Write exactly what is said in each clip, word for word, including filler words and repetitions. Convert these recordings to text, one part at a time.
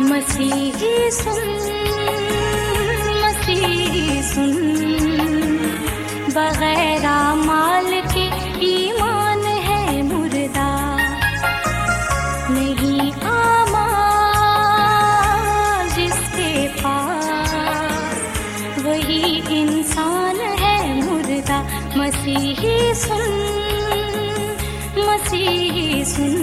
مسیحی سن، مسیحی سن، بغیر مال کے ایمان ہے مردہ، نہیں آمان جس کے پاس وہی انسان ہے مردہ۔ مسیحی سن، مسیحی سن،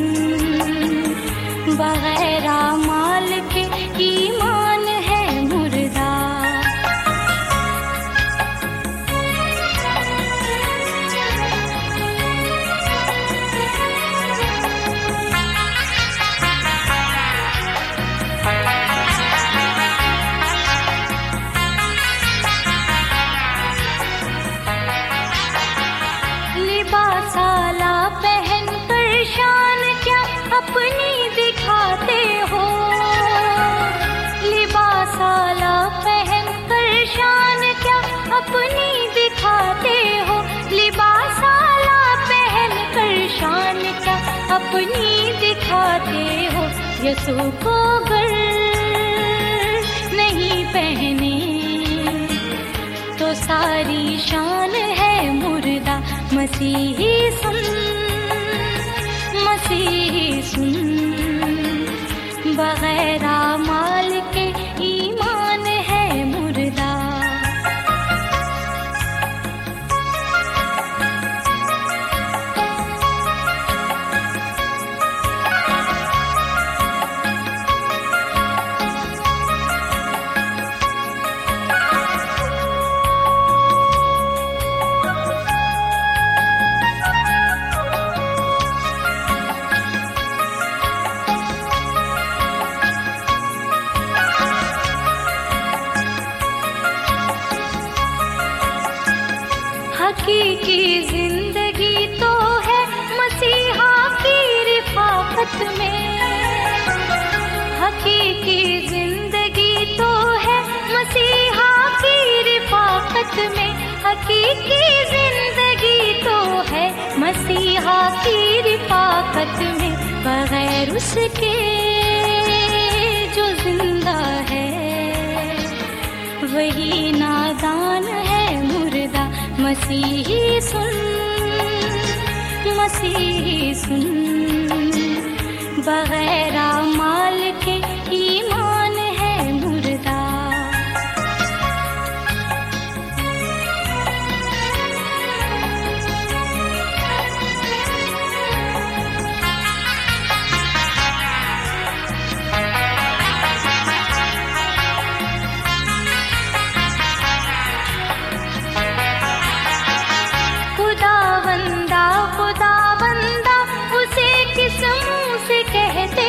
بغیر مال کے ایمان ہے مردہ۔ لباس اعلیٰ پہن کر شان کیا اپنی دکھاتے ہو، لباس اعلیٰ پہن کر شان کیا اپنی دکھاتے ہو، لباس اعلیٰ پہن کر شان کیا اپنی دکھاتے ہو، یسوع کو گر نہیں پہنے تو ساری شان ہے مردہ۔ مسیحی سن، مسیحی سن، بغیر مال کے ایمان ہے مردہ۔ حقیقی زندگی تو ہے مسیحا کی رفاقت میں، حقیقی زندگی تو ہے مسیحا کی رفاقت میں، حقیقی زندگی تو ہے مسیحا کی رفاقت میں، بغیر اس کے جو زندہ ہے وہی نادان ہے مردہ۔ مسیحی سن، مسیحی سن، بغیر مال کے ایمان ہے مردہ۔ خدا بندہ، خدا بندہ، اسے کس منہ سے کہتے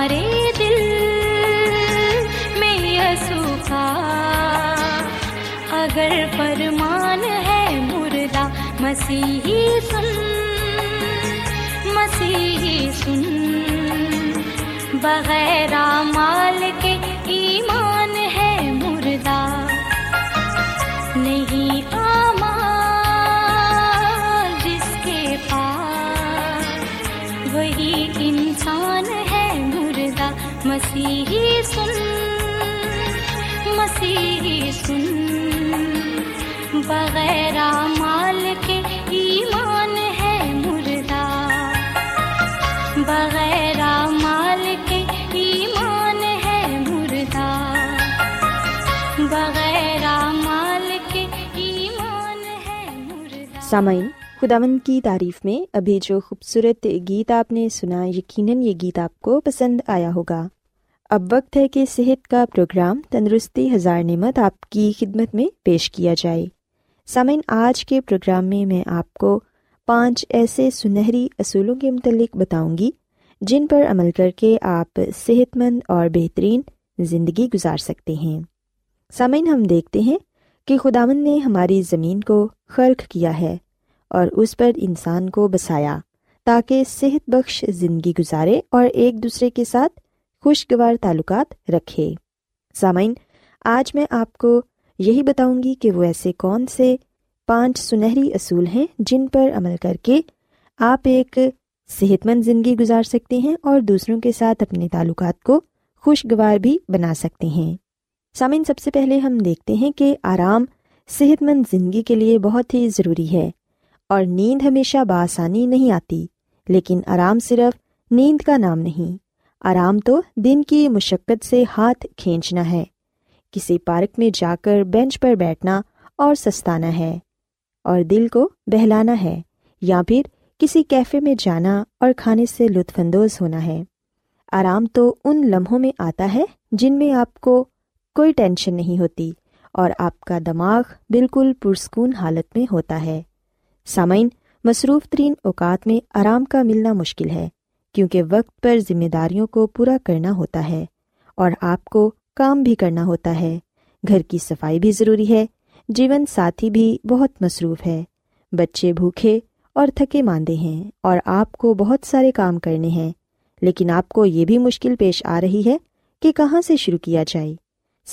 تمہارے دل میں یسوع کا، اگر فرمان ہے مردہ مسیحی سن، مسیحی سن، بغیر اعمال کے ایمان ہے مردہ، نہیں اعمال جس کے پاس وہی انسان ہے مردہ مسیحی سن، مسیحی سن، بغیر اعمال کے ایمان ہے مردہ، بغیر اعمال کے ایمان ہے مردہ، بغیر اعمال کے ایمان ہے مردہ۔ سامعین، خداوند کی تعریف میں ابھی جو خوبصورت گیت آپ نے سنا، یقیناً یہ گیت آپ کو پسند آیا ہوگا۔ اب وقت ہے کہ صحت کا پروگرام تندرستی ہزار نعمت آپ کی خدمت میں پیش کیا جائے۔ سامعین، آج کے پروگرام میں میں آپ کو پانچ ایسے سنہری اصولوں کے متعلق بتاؤں گی جن پر عمل کر کے آپ صحت مند اور بہترین زندگی گزار سکتے ہیں۔ سامعین، ہم دیکھتے ہیں کہ خداوند نے ہماری زمین کو خرق کیا ہے اور اس پر انسان کو بسایا تاکہ صحت بخش زندگی گزارے اور ایک دوسرے کے ساتھ خوشگوار تعلقات رکھے۔ سامعین، آج میں آپ کو یہی بتاؤں گی کہ وہ ایسے کون سے پانچ سنہری اصول ہیں جن پر عمل کر کے آپ ایک صحت مند زندگی گزار سکتے ہیں اور دوسروں کے ساتھ اپنے تعلقات کو خوشگوار بھی بنا سکتے ہیں۔ سامعین، سب سے پہلے ہم دیکھتے ہیں کہ آرام صحت مند زندگی کے لیے بہت ہی ضروری ہے، اور نیند ہمیشہ بآسانی نہیں آتی، لیکن آرام صرف نیند کا نام نہیں، آرام تو دن کی مشقت سے ہاتھ کھینچنا ہے، کسی پارک میں جا کر بینچ پر بیٹھنا اور سستانا ہے اور دل کو بہلانا ہے، یا پھر کسی کیفے میں جانا اور کھانے سے لطف اندوز ہونا ہے۔ آرام تو ان لمحوں میں آتا ہے جن میں آپ کو کوئی ٹینشن نہیں ہوتی اور آپ کا دماغ بالکل پرسکون حالت میں ہوتا ہے۔ سامعین، مصروف ترین اوقات میں آرام کا ملنا مشکل ہے کیونکہ وقت پر ذمہ داریوں کو پورا کرنا ہوتا ہے اور آپ کو کام بھی کرنا ہوتا ہے، گھر کی صفائی بھی ضروری ہے، جیون ساتھی بھی بہت مصروف ہے، بچے بھوکے اور تھکے ماندے ہیں اور آپ کو بہت سارے کام کرنے ہیں، لیکن آپ کو یہ بھی مشکل پیش آ رہی ہے کہ کہاں سے شروع کیا جائے۔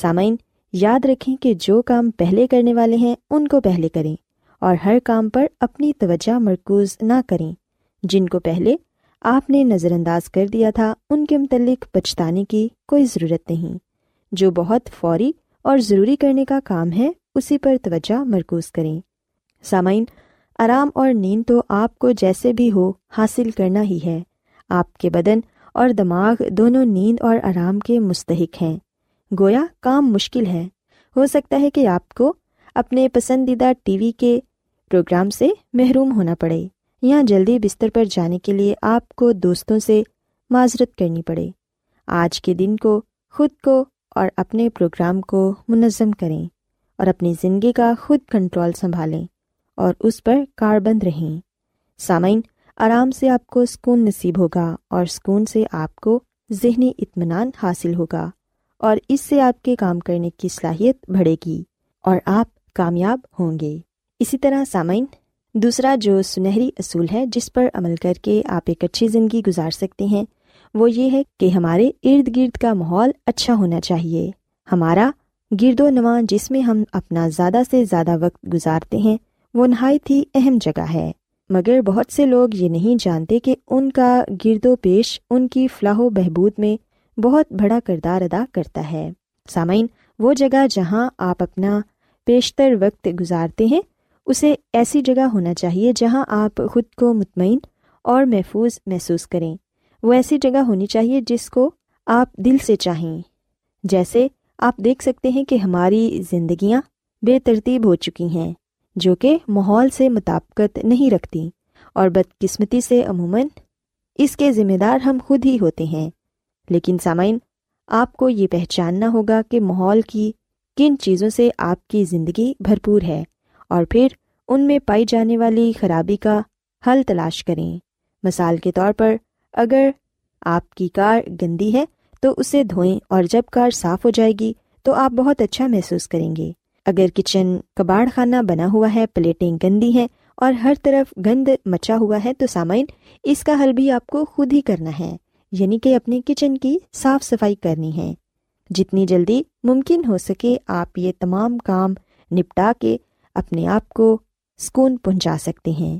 سامعین، یاد رکھیں کہ جو کام پہلے کرنے والے ہیں ان کو پہلے کریں اور ہر کام پر اپنی توجہ مرکوز نہ کریں۔ جن کو پہلے آپ نے نظر انداز کر دیا تھا ان کے متعلق پچھتانے کی کوئی ضرورت نہیں، جو بہت فوری اور ضروری کرنے کا کام ہے اسی پر توجہ مرکوز کریں۔ سامعین، آرام اور نیند تو آپ کو جیسے بھی ہو حاصل کرنا ہی ہے، آپ کے بدن اور دماغ دونوں نیند اور آرام کے مستحق ہیں، گویا کام مشکل ہے۔ ہو سکتا ہے کہ آپ کو اپنے پسندیدہ ٹی وی کے پروگرام سے محروم ہونا پڑے یا جلدی بستر پر جانے کے لیے آپ کو دوستوں سے معذرت کرنی پڑے۔ آج کے دن کو، خود کو اور اپنے پروگرام کو منظم کریں اور اپنی زندگی کا خود کنٹرول سنبھالیں اور اس پر کاربند رہیں۔ سامعین، آرام سے آپ کو سکون نصیب ہوگا اور سکون سے آپ کو ذہنی اطمینان حاصل ہوگا اور اس سے آپ کے کام کرنے کی صلاحیت بڑھے گی اور آپ کامیاب ہوں گے۔ اسی طرح سامعین، دوسرا جو سنہری اصول ہے جس پر عمل کر کے آپ ایک اچھی زندگی گزار سکتے ہیں وہ یہ ہے کہ ہمارے ارد گرد کا ماحول اچھا ہونا چاہیے۔ ہمارا گرد و نما جس میں ہم اپنا زیادہ سے زیادہ وقت گزارتے ہیں وہ نہایت ہی اہم جگہ ہے، مگر بہت سے لوگ یہ نہیں جانتے کہ ان کا گرد و پیش ان کی فلاح و بہبود میں بہت بڑا کردار ادا کرتا ہے۔ سامعین، وہ جگہ جہاں آپ اپنا بیشتر وقت گزارتے ہیں اسے ایسی جگہ ہونا چاہیے جہاں آپ خود کو مطمئن اور محفوظ محسوس کریں۔ وہ ایسی جگہ ہونی چاہیے جس کو آپ دل سے چاہیں۔ جیسے آپ دیکھ سکتے ہیں کہ ہماری زندگیاں بے ترتیب ہو چکی ہیں جو کہ ماحول سے مطابقت نہیں رکھتی، اور بدقسمتی سے عموماً اس کے ذمہ دار ہم خود ہی ہوتے ہیں۔ لیکن سامعین، آپ کو یہ پہچاننا ہوگا کہ ماحول کی کن چیزوں سے آپ کی زندگی بھرپور ہے اور پھر ان میں پائی جانے والی خرابی کا حل تلاش کریں۔ مثال کے طور پر، اگر آپ کی کار گندی ہے تو اسے دھوئیں، اور جب کار صاف ہو جائے گی تو آپ بہت اچھا محسوس کریں گے۔ اگر کچن کباڑ خانہ بنا ہوا ہے، پلیٹیں گندی ہیں اور ہر طرف گند مچا ہوا ہے، تو سامعین اس کا حل بھی آپ کو خود ہی کرنا ہے، یعنی کہ اپنے کچن کی صاف صفائی کرنی ہے۔ جتنی جلدی ممکن ہو سکے آپ یہ تمام کام نپٹا کے اپنے آپ کو سکون پہنچا سکتے ہیں۔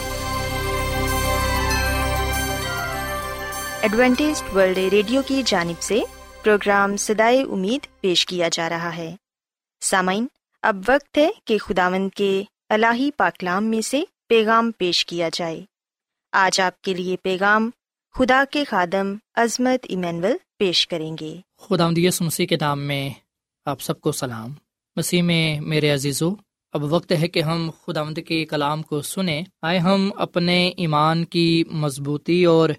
ایڈوینٹسٹ ورلڈ ریڈیو کی جانب سے پروگرام صدائے امید پیش کیا جا رہا ہے۔ سامعین، اب وقت ہے کہ خداوند کے الہی پاکلام میں سے پیغام پیش کیا جائے۔ آج آپ کے لیے پیغام خدا کے خادم عظمت ایمینول پیش کریں گے۔ خداوند یسوع مسیح کے نام میں آپ سب کو سلام۔ مسیح میں میرے عزیزو، اب وقت ہے کہ ہم خداوند کے کلام کو سنیں۔ آئے ہم اپنے ایمان کی مضبوطی اور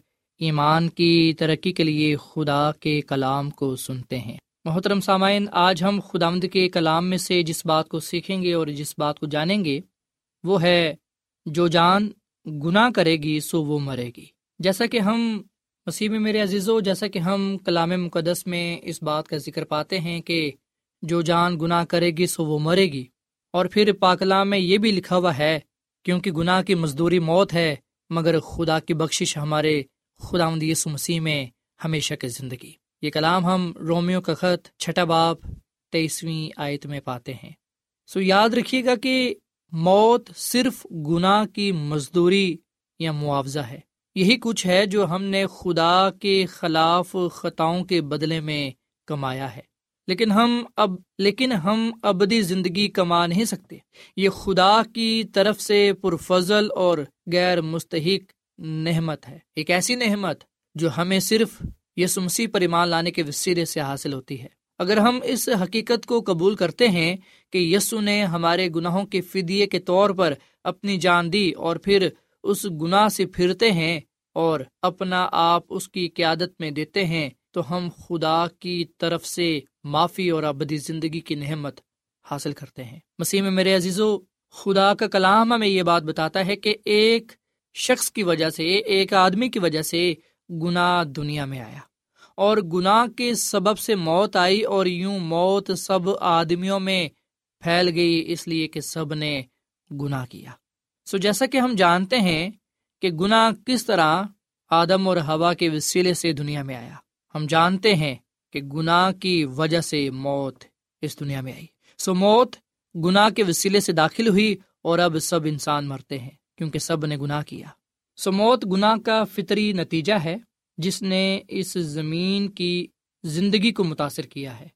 ایمان کی ترقی کے لیے خدا کے کلام کو سنتے ہیں۔ محترم سامعین، آج ہم خداوند کے کلام میں سے جس بات کو سیکھیں گے اور جس بات کو جانیں گے وہ ہے جو جان گناہ کرے گی سو وہ مرے گی۔ جیسا کہ ہم مسیح میں میرے عزیزو، جیسا کہ ہم کلام مقدس میں اس بات کا ذکر پاتے ہیں کہ جو جان گناہ کرے گی سو وہ مرے گی، اور پھر پاکلام میں یہ بھی لکھا ہوا ہے کیونکہ گناہ کی مزدوری موت ہے، مگر خدا کی بخشش ہمارے خداوند یسوع مسیح میں ہمیشہ کی زندگی۔ یہ کلام ہم رومیو کا خط چھٹا باب تیئیسویں آیت میں پاتے ہیں۔ سو یاد رکھیے گا کہ موت صرف گناہ کی مزدوری یا معاوضہ ہے، یہی کچھ ہے جو ہم نے خدا کے خلاف خطاؤں کے بدلے میں کمایا ہے، لیکن ہم اب لیکن ہم ابدی زندگی کما نہیں سکتے۔ یہ خدا کی طرف سے پرفضل اور غیر مستحق نعمت ہے، ایک ایسی نعمت جو ہمیں صرف یسوع مسیح پر ایمان لانے کے وسیلے سے حاصل ہوتی ہے۔ اگر ہم اس حقیقت کو قبول کرتے ہیں کہ یسوع نے ہمارے گناہوں کے فدیے کے طور پر اپنی جان دی، اور پھر اس گناہ سے پھرتے ہیں اور اپنا آپ اس کی قیادت میں دیتے ہیں، تو ہم خدا کی طرف سے معافی اور ابدی زندگی کی نعمت حاصل کرتے ہیں۔ مسیح میں میرے عزیزو، خدا کا کلام ہمیں یہ بات بتاتا ہے کہ ایک شخص کی وجہ سے، ایک آدمی کی وجہ سے گناہ دنیا میں آیا، اور گناہ کے سبب سے موت آئی، اور یوں موت سب آدمیوں میں پھیل گئی، اس لیے کہ سب نے گناہ کیا۔ سو جیسا کہ ہم جانتے ہیں کہ گناہ کس طرح آدم اور حوا کے وسیلے سے دنیا میں آیا، ہم جانتے ہیں کہ گناہ کی وجہ سے موت اس دنیا میں آئی۔ سو موت گناہ کے وسیلے سے داخل ہوئی، اور اب سب انسان مرتے ہیں کیونکہ سب نے گناہ کیا۔ سو موت گناہ کا فطری نتیجہ ہے جس نے اس زمین کی زندگی کو متاثر کیا ہے۔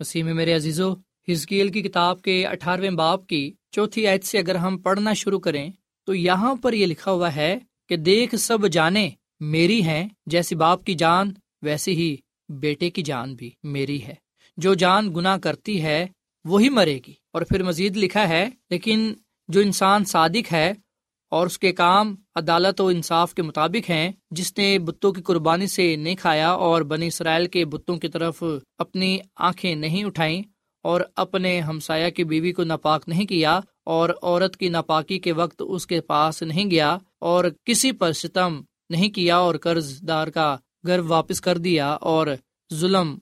مسیح میں میرے عزیزو، حزقیل کی کتاب کے اٹھارہویں باب کی چوتھی آیت سے اگر ہم پڑھنا شروع کریں تو یہاں پر یہ لکھا ہوا ہے کہ دیکھ سب جانیں میری ہیں، جیسی باپ کی جان ویسی ہی بیٹے کی جان بھی میری ہے، جو جان گناہ کرتی ہے وہی مرے گی۔ اور پھر مزید لکھا ہے، لیکن جو انسان صادق ہے اور اس کے کام عدالت و انصاف کے مطابق ہیں، جس نے بتوں کی قربانی سے نہیں کھایا اور بنی اسرائیل کے بتوں کی طرف اپنی آنکھیں نہیں اٹھائیں، اور اپنے ہمسایہ کی بیوی کو ناپاک نہیں کیا، اور عورت کی ناپاکی کے وقت اس کے پاس نہیں گیا، اور کسی پر ستم نہیں کیا، اور قرض دار کا گھر واپس کر دیا، اور ظلم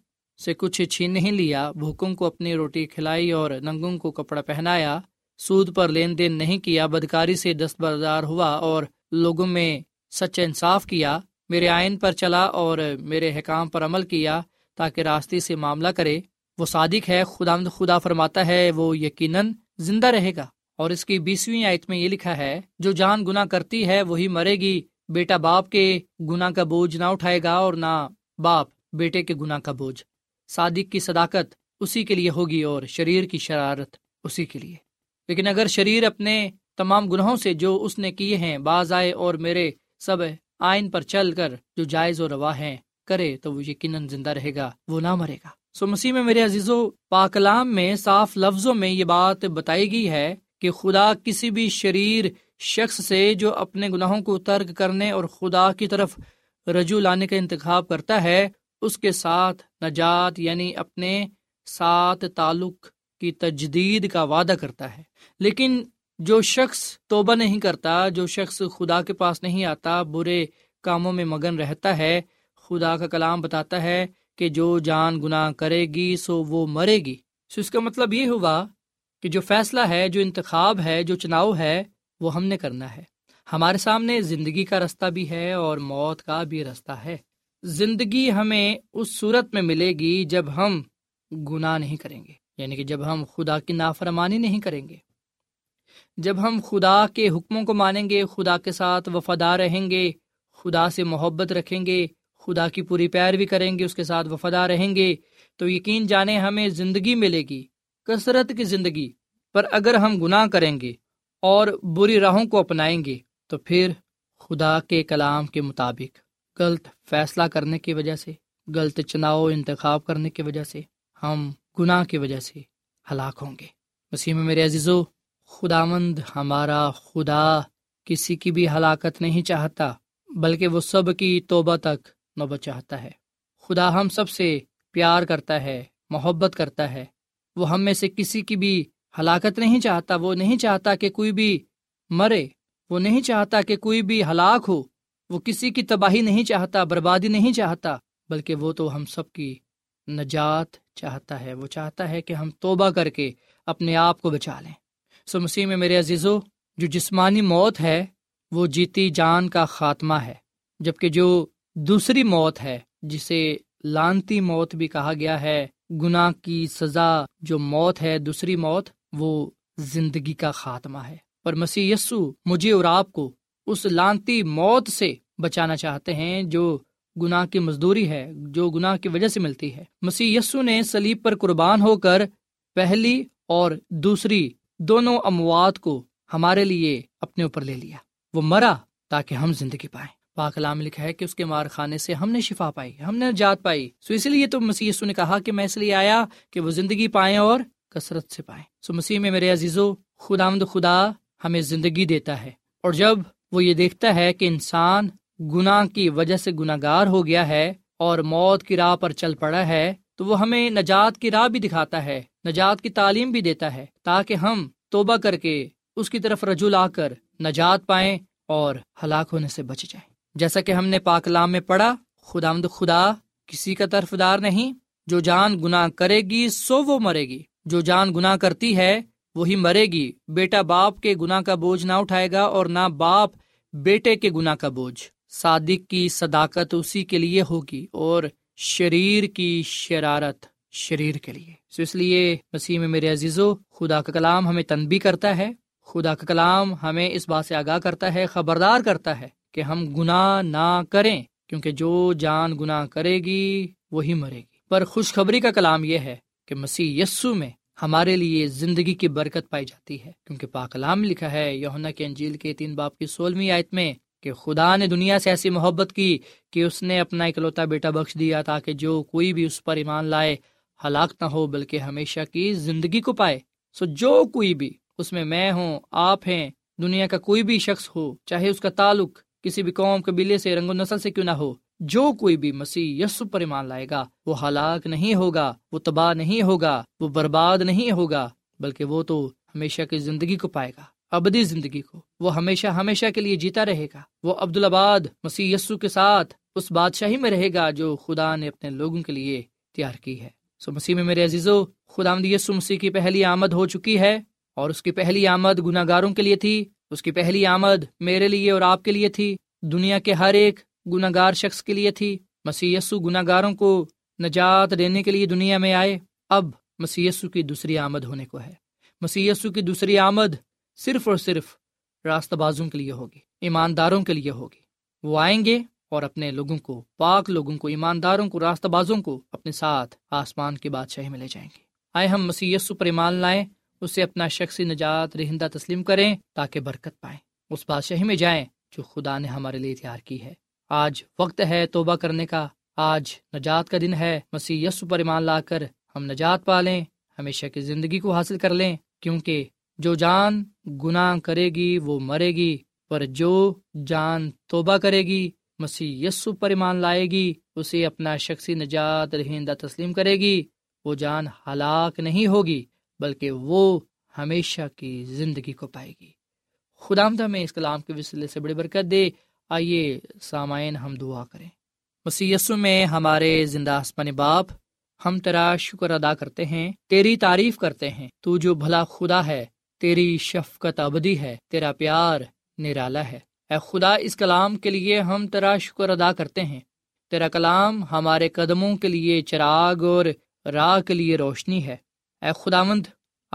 سے کچھ چھین نہیں لیا، بھوکوں کو اپنی روٹی کھلائی اور ننگوں کو کپڑا پہنایا، سود پر لین دین نہیں کیا، بدکاری سے دستبردار ہوا اور لوگوں میں سچا انصاف کیا، میرے آئین پر چلا اور میرے حکام پر عمل کیا تاکہ راستے سے معاملہ کرے، وہ صادق ہے، خداوند خدا فرماتا ہے، وہ یقیناً زندہ رہے گا۔ اور اس کی بیسویں آیت میں یہ لکھا ہے، جو جان گناہ کرتی ہے وہی مرے گی، بیٹا باپ کے گناہ کا بوجھ نہ اٹھائے گا اور نہ باپ بیٹے کے گناہ کا بوجھ۔ صادق کی صداقت اسی کے لیے ہوگی اور شریر کی شرارت اسی کے لیے، لیکن اگر شریر اپنے تمام گناہوں سے جو اس نے کیے ہیں باز آئے اور میرے سب آئین پر چل کر جو جائز و روا ہیں کرے، تو وہ یقیناً زندہ رہے گا، وہ نہ مرے گا۔ سو مسیح میں میرے عزیزو، پاکلام میں صاف لفظوں میں یہ بات بتائی گئی ہے کہ خدا کسی بھی شریر شخص سے جو اپنے گناہوں کو ترک کرنے اور خدا کی طرف رجوع لانے کا انتخاب کرتا ہے، اس کے ساتھ نجات یعنی اپنے ساتھ تعلق کی تجدید کا وعدہ کرتا ہے۔ لیکن جو شخص توبہ نہیں کرتا، جو شخص خدا کے پاس نہیں آتا، برے کاموں میں مگن رہتا ہے، خدا کا کلام بتاتا ہے کہ جو جان گناہ کرے گی سو وہ مرے گی۔ سو اس کا مطلب یہ ہوا کہ جو فیصلہ ہے، جو انتخاب ہے، جو چناؤ ہے، وہ ہم نے کرنا ہے۔ ہمارے سامنے زندگی کا رستہ بھی ہے اور موت کا بھی رستہ ہے۔ زندگی ہمیں اس صورت میں ملے گی جب ہم گناہ نہیں کریں گے، یعنی کہ جب ہم خدا کی نافرمانی نہیں کریں گے، جب ہم خدا کے حکموں کو مانیں گے، خدا کے ساتھ وفادار رہیں گے، خدا سے محبت رکھیں گے، خدا کی پوری پیروی کریں گے، اس کے ساتھ وفادار رہیں گے، تو یقین جانیں ہمیں زندگی ملے گی، کثرت کی زندگی۔ پر اگر ہم گناہ کریں گے اور بری راہوں کو اپنائیں گے تو پھر خدا کے کلام کے مطابق غلط فیصلہ کرنے کی وجہ سے، غلط چناؤ انتخاب کرنے کی وجہ سے، ہم گناہ کی وجہ سے ہلاک ہوں گے۔ مسیح میں میرے عزیزو، خداوند ہمارا خدا کسی کی بھی ہلاکت نہیں چاہتا، بلکہ وہ سب کی توبہ تک نوبت چاہتا ہے۔ خدا ہم سب سے پیار کرتا ہے، محبت کرتا ہے، وہ ہم میں سے کسی کی بھی ہلاکت نہیں چاہتا۔ وہ نہیں چاہتا کہ کوئی بھی مرے، وہ نہیں چاہتا کہ کوئی بھی ہلاک ہو، وہ کسی کی تباہی نہیں چاہتا، بربادی نہیں چاہتا، بلکہ وہ تو ہم سب کی نجات چاہتا ہے۔ وہ چاہتا ہے کہ ہم توبہ کر کے اپنے آپ کو بچا لیں۔ سو مسیح میں میرے عزیزو، جو جسمانی موت ہے وہ جیتی جان کا خاتمہ ہے، جبکہ جو دوسری موت ہے، جسے لعنتی موت بھی کہا گیا ہے، گناہ کی سزا جو موت ہے، دوسری موت، وہ زندگی کا خاتمہ ہے۔ پر مسیح یسو مجھے اور آپ کو اس لعنتی موت سے بچانا چاہتے ہیں جو گناہ کی مزدوری ہے، جو گناہ کی وجہ سے ملتی ہے۔ مسیح یسو نے صلیب پر قربان ہو کر پہلی اور دوسری دونوں اموات کو ہمارے لیے اپنے اوپر لے لیا۔ وہ مرا تاکہ ہم زندگی پائیں۔ پاک کلام لکھا ہے کہ اس کے مار خانے سے ہم نے شفا پائی، ہم نے نجات پائی۔ سو اس لیے تو مسیح یسو نے کہا کہ میں اس لیے آیا کہ وہ زندگی پائیں اور کثرت سے پائیں۔ سو مسیح میں میرے عزیزو، خداوند خدا ہمیں زندگی دیتا ہے، اور جب وہ یہ دیکھتا ہے کہ انسان گناہ کی وجہ سے گناہ گار ہو گیا ہے اور موت کی راہ پر چل پڑا ہے، تو وہ ہمیں نجات کی راہ بھی دکھاتا ہے، نجات کی تعلیم بھی دیتا ہے، تاکہ ہم توبہ کر کے اس کی طرف رجوع لا کر نجات پائیں اور ہلاک ہونے سے بچ جائیں۔ جیسا کہ ہم نے پاک کلام میں پڑھا، خداوند خدا کسی کا طرف دار نہیں۔ جو جان گناہ کرے گی سو وہ مرے گی، جو جان گناہ کرتی ہے وہی مرے گی۔ بیٹا باپ کے گناہ کا بوجھ نہ اٹھائے گا اور نہ باپ بیٹے کے گناہ کا بوجھ۔ صادق کی صداقت اسی کے لیے ہوگی اور شریر کی شرارت شریر کے لیے۔ سو اس لیے مسیح میں میرے عزیزو، خدا کا کلام ہمیں تنبیہ کرتا ہے، خدا کا کلام ہمیں اس بات سے آگاہ کرتا ہے، خبردار کرتا ہے کہ ہم گناہ نہ کریں، کیونکہ جو جان گناہ کرے گی وہی مرے گی۔ پر خوشخبری کا کلام یہ ہے کہ مسیح یسو میں ہمارے لیے زندگی کی برکت پائی جاتی ہے، کیونکہ پاک کلام لکھا ہے یوحنا کی انجیل کے تین باب کی سولہویں آیت میں کہ خدا نے دنیا سے ایسی محبت کی کہ اس نے اپنا اکلوتا بیٹا بخش دیا، تاکہ جو کوئی بھی اس پر ایمان لائے ہلاک نہ ہو بلکہ ہمیشہ کی زندگی کو پائے۔ سو جو کوئی بھی، اس میں میں ہوں، آپ ہیں، دنیا کا کوئی بھی شخص ہو، چاہے اس کا تعلق کسی بھی قوم قبیلے سے، رنگ و نسل سے کیوں نہ ہو، جو کوئی بھی مسیح یسوع پر ایمان لائے گا وہ ہلاک نہیں ہوگا، وہ تباہ نہیں ہوگا، وہ برباد نہیں ہوگا، بلکہ وہ تو ہمیشہ کی زندگی کو پائے گا، ابدی زندگی کو۔ وہ ہمیشہ ہمیشہ کے لیے جیتا رہے گا۔ وہ عبدالآباد مسیح یسو کے ساتھ اس بادشاہی میں رہے گا جو خدا نے اپنے لوگوں کے لیے تیار کی ہے۔ سو مسیح میں میرے عزیزو، خداوند یسو مسیح کی پہلی آمد ہو چکی ہے، اور اس کی پہلی آمد گناہ گاروں کے لیے تھی، اس کی پہلی آمد میرے لیے اور آپ کے لیے تھی، دنیا کے ہر ایک گناہ گار شخص کے لیے تھی۔ مسیح یسو گناہ گاروں کو نجات دینے کے لیے دنیا میں آئے۔ اب مسیح یسو کی دوسری آمد ہونے کو ہے۔ مسیح یسو کی دوسری آمد صرف اور صرف راستہ بازوں کے لیے ہوگی، ایمانداروں کے لیے ہوگی۔ وہ آئیں گے اور اپنے لوگوں کو، پاک لوگوں کو، ایمانداروں کو، راستہ بازوں کو اپنے ساتھ آسمان کی بادشاہی میں لے جائیں گے۔ آئے ہم مسیح یسوع پر ایمان لائیں، اسے اپنا شخصی نجات دہندہ تسلیم کریں تاکہ برکت پائیں، اس بادشاہی میں جائیں جو خدا نے ہمارے لیے تیار کی ہے۔ آج وقت ہے توبہ کرنے کا، آج نجات کا دن ہے۔ مسیح یسوع پر ایمان لا کر ہم نجات پا لیں، ہمیشہ کی زندگی کو حاصل کر لیں، کیونکہ جو جان گناہ کرے گی وہ مرے گی، پر جو جان توبہ کرے گی، مسیح یسوع پر ایمان لائے گی، اسے اپنا شخصی نجات دہندہ تسلیم کرے گی، وہ جان ہلاک نہیں ہوگی بلکہ وہ ہمیشہ کی زندگی کو پائے گی۔ خداوند ہمیں اس کلام کے وسیلے سے بڑی برکت دے۔ آئیے سامعین ہم دعا کریں۔ مسیح یسوع میں ہمارے زندہ آسمانی باپ، ہم تیرا شکر ادا کرتے ہیں، تیری تعریف کرتے ہیں، تو جو بھلا خدا ہے، تیری شفقت ابدی ہے، تیرا پیار نرالا ہے۔ اے خدا، اس کلام کے لیے ہم تیرا شکر ادا کرتے ہیں۔ تیرا کلام ہمارے قدموں کے لیے چراغ اور راہ کے لیے روشنی ہے۔ اے خداوند،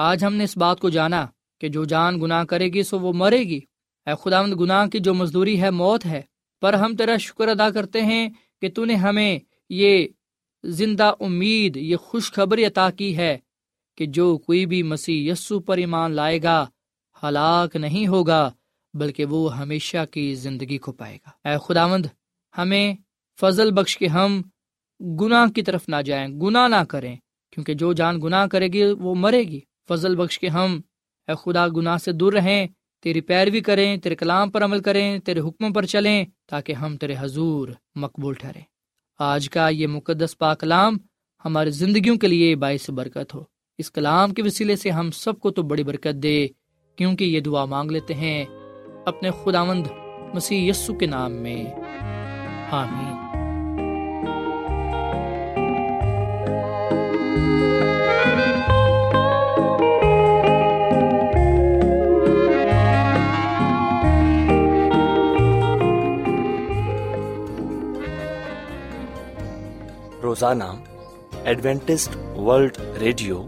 آج ہم نے اس بات کو جانا کہ جو جان گناہ کرے گی سو وہ مرے گی۔ اے خداوند، گناہ کی جو مزدوری ہے موت ہے، پر ہم تیرا شکر ادا کرتے ہیں کہ تو نے ہمیں یہ زندہ امید، یہ خوشخبری عطا کی ہے کہ جو کوئی بھی مسیح یسوع پر ایمان لائے گا ہلاک نہیں ہوگا بلکہ وہ ہمیشہ کی زندگی کو پائے گا۔ اے خداوند، ہمیں فضل بخش کہ ہم گناہ کی طرف نہ جائیں، گناہ نہ کریں، کیونکہ جو جان گناہ کرے گی وہ مرے گی۔ فضل بخش کہ ہم اے خدا گناہ سے دور رہیں، تیری پیروی کریں، تیرے کلام پر عمل کریں، تیرے حکموں پر چلیں، تاکہ ہم تیرے حضور مقبول ٹھہریں۔ آج کا یہ مقدس پاک کلام ہماری زندگیوں کے لیے باعث برکت ہو۔ اس کلام کے وسیلے سے ہم سب کو تو بڑی برکت دے، کیونکہ یہ دعا مانگ لیتے ہیں اپنے خداوند مسیح یسوع کے نام میں، آمین۔ روزانہ Adventist world radio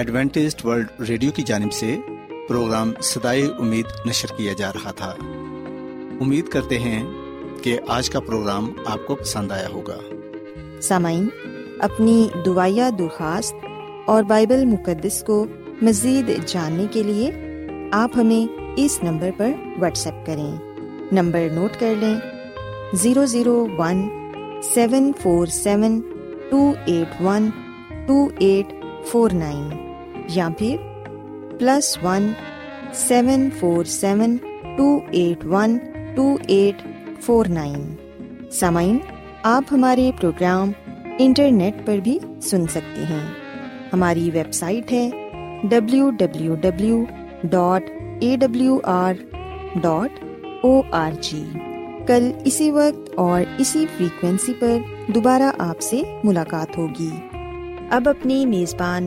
Adventist world radio کی جانب سے پروگرام صدائے امید نشر کیا جا رہا تھا۔ امید کرتے ہیں کہ آج کا پروگرام آپ کو پسند آیا ہوگا۔ سامعین، اپنی دعائیا درخواست اور بائبل مقدس کو مزید جاننے کے لیے آپ ہمیں اس نمبر پر واٹس ایپ کریں۔ نمبر نوٹ کر لیں: zero zero one, seven four seven two eight one two eight four nine, یا پھر plus one seven four seven two eight one two eight four nine. سامعین، آپ ہمارے پروگرام انٹرنیٹ پر بھی سن سکتے ہیں۔ ہماری ویب سائٹ ہے W W W dot A W R dot O R G. کل اسی وقت اور اسی فریکوینسی پر دوبارہ آپ سے ملاقات ہوگی۔ اب اپنی میزبان